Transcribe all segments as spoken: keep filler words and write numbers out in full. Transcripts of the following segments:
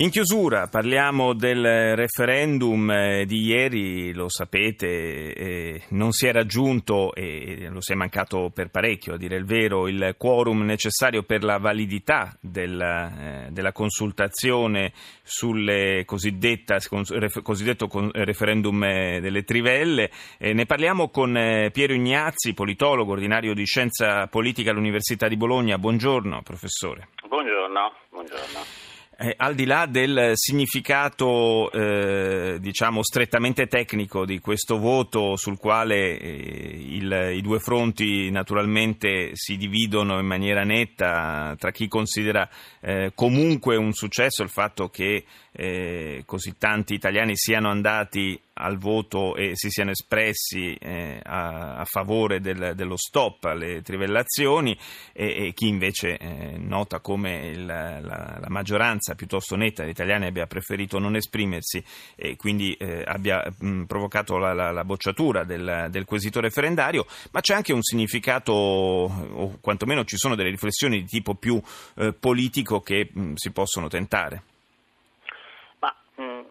In chiusura parliamo del referendum di ieri, lo sapete, eh, non si è raggiunto, e eh, lo si è mancato per parecchio a dire il vero, il quorum necessario per la validità della, eh, della consultazione sulle cosiddetta, ref, cosiddetto con, referendum delle trivelle. Eh, ne parliamo con eh, Piero Ignazi, politologo, ordinario di scienza politica all'Università di Bologna. Buongiorno professore. Buongiorno, buongiorno. Eh, al di là del significato eh, diciamo strettamente tecnico di questo voto, sul quale eh, il, i due fronti naturalmente si dividono in maniera netta, tra chi considera eh, comunque un successo il fatto che eh, così tanti italiani siano andati al voto e si siano espressi eh, a, a favore del, dello stop alle trivellazioni, e, e chi invece eh, nota come il, la, la maggioranza piuttosto netta degli italiani abbia preferito non esprimersi e quindi eh, abbia mh, provocato la, la, la bocciatura del, del quesito referendario. Ma c'è anche un significato, o quantomeno ci sono delle riflessioni di tipo più eh, politico che mh, si possono tentare.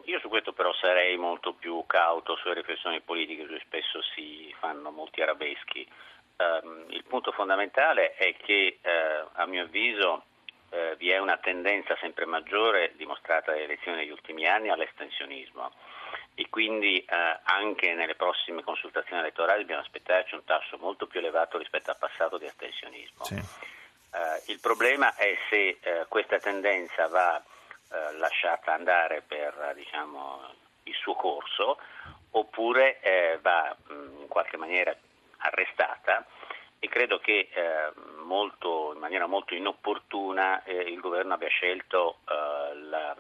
Io su questo però sarei molto più cauto sulle riflessioni politiche, su cui spesso si fanno molti arabeschi. Um, il punto fondamentale è che, uh, a mio avviso, uh, vi è una tendenza sempre maggiore, dimostrata dalle elezioni degli ultimi anni, all'estensionismo. E quindi uh, anche nelle prossime consultazioni elettorali dobbiamo aspettarci un tasso molto più elevato rispetto al passato di astensionismo. Sì. Uh, il problema è se uh, questa tendenza va lasciata andare per, diciamo, il suo corso, oppure eh, va mh, in qualche maniera arrestata, e credo che eh, molto, in maniera molto inopportuna eh, il governo abbia scelto eh, la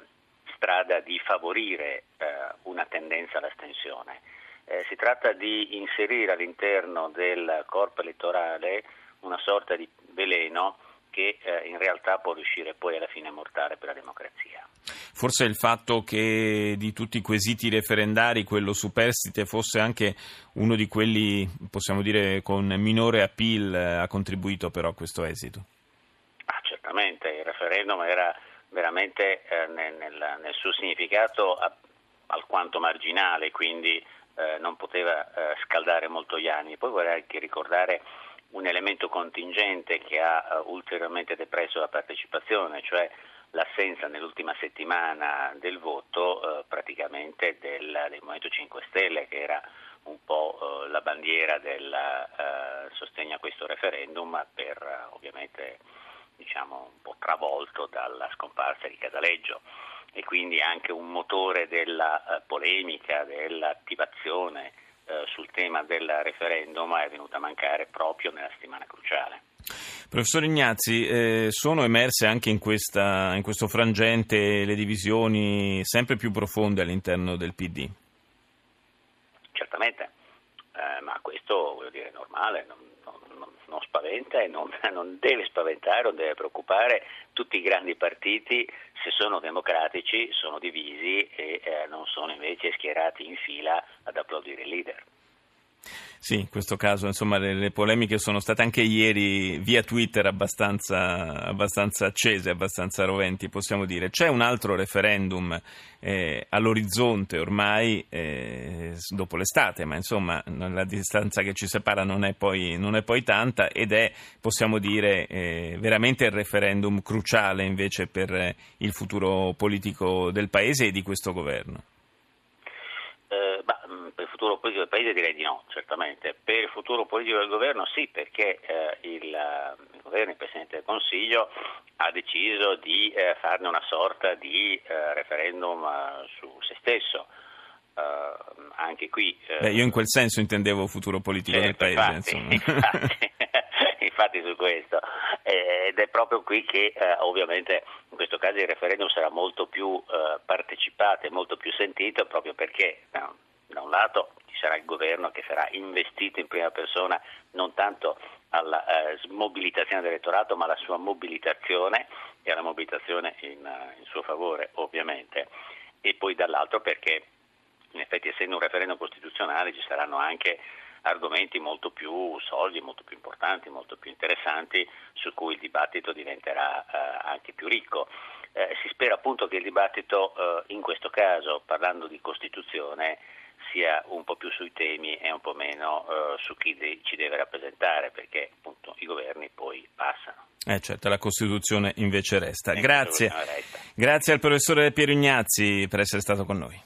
strada di favorire eh, una tendenza all'astensione. Eh, si tratta di inserire all'interno del corpo elettorale una sorta di veleno che eh, in realtà può riuscire poi alla fine a mortare per la democrazia. Forse il fatto che di tutti i quesiti referendari quello superstite fosse anche uno di quelli, possiamo dire, con minore appeal, eh, ha contribuito però a questo esito? Ah, certamente, il referendum era veramente eh, nel, nel, nel suo significato a, alquanto marginale, quindi eh, non poteva eh, scaldare molto gli animi. Poi vorrei anche ricordare un elemento contingente che ha uh, ulteriormente depresso la partecipazione, cioè l'assenza nell'ultima settimana del voto uh, praticamente del, del Movimento cinque Stelle, che era un po' uh, la bandiera del uh, sostegno a questo referendum, per uh, ovviamente diciamo un po' travolto dalla scomparsa di Casaleggio, e quindi anche un motore della uh, polemica, dell'attivazione sul tema del referendum è venuta a mancare proprio nella settimana cruciale. Professor Ignazi, eh, sono emerse anche in, questa, in questo frangente le divisioni sempre più profonde all'interno del P D? Certamente, eh, ma questo, voglio dire, è normale, non, non, non spaventa e non, non deve spaventare, non deve preoccupare. Tutti i grandi partiti, se sono democratici, sono divisi e eh, non sono invece schierati in fila ad applaudire il leader. Sì, in questo caso insomma le, le polemiche sono state anche ieri via Twitter abbastanza, abbastanza accese, abbastanza roventi, possiamo dire. C'è un altro referendum eh, all'orizzonte ormai, eh, dopo l'estate, ma insomma la distanza che ci separa non è poi, non è poi tanta, ed è, possiamo dire, eh, veramente il referendum cruciale invece per il futuro politico del Paese e di questo governo. Per il futuro politico del Paese direi di no, certamente. Per il futuro politico del governo sì, perché eh, il, il governo, il Presidente del Consiglio, ha deciso di eh, farne una sorta di eh, referendum eh, su se stesso. Eh, anche qui. Eh, Beh, io in quel senso intendevo futuro politico certo, del Paese. Infatti, infatti, infatti su questo. Eh, ed è proprio qui che eh, ovviamente in questo caso il referendum sarà molto più eh, partecipato e molto più sentito, proprio perché no, da un lato ci sarà il governo che sarà investito in prima persona non tanto alla eh, smobilitazione dell'elettorato, ma alla sua mobilitazione e alla mobilitazione in, in suo favore ovviamente, e poi dall'altro perché in effetti, essendo un referendum costituzionale, ci saranno anche argomenti molto più solidi, molto più importanti, molto più interessanti, su cui il dibattito diventerà eh, anche più ricco. Eh, si spera appunto che il dibattito eh, in questo caso, parlando di Costituzione, sia un po' più sui temi e un po' meno eh, su chi de- ci deve rappresentare, perché appunto i governi poi passano. Eh certo, la Costituzione invece resta. E Grazie. Costituzione resta. Grazie al professore Piero Ignazi per essere stato con noi.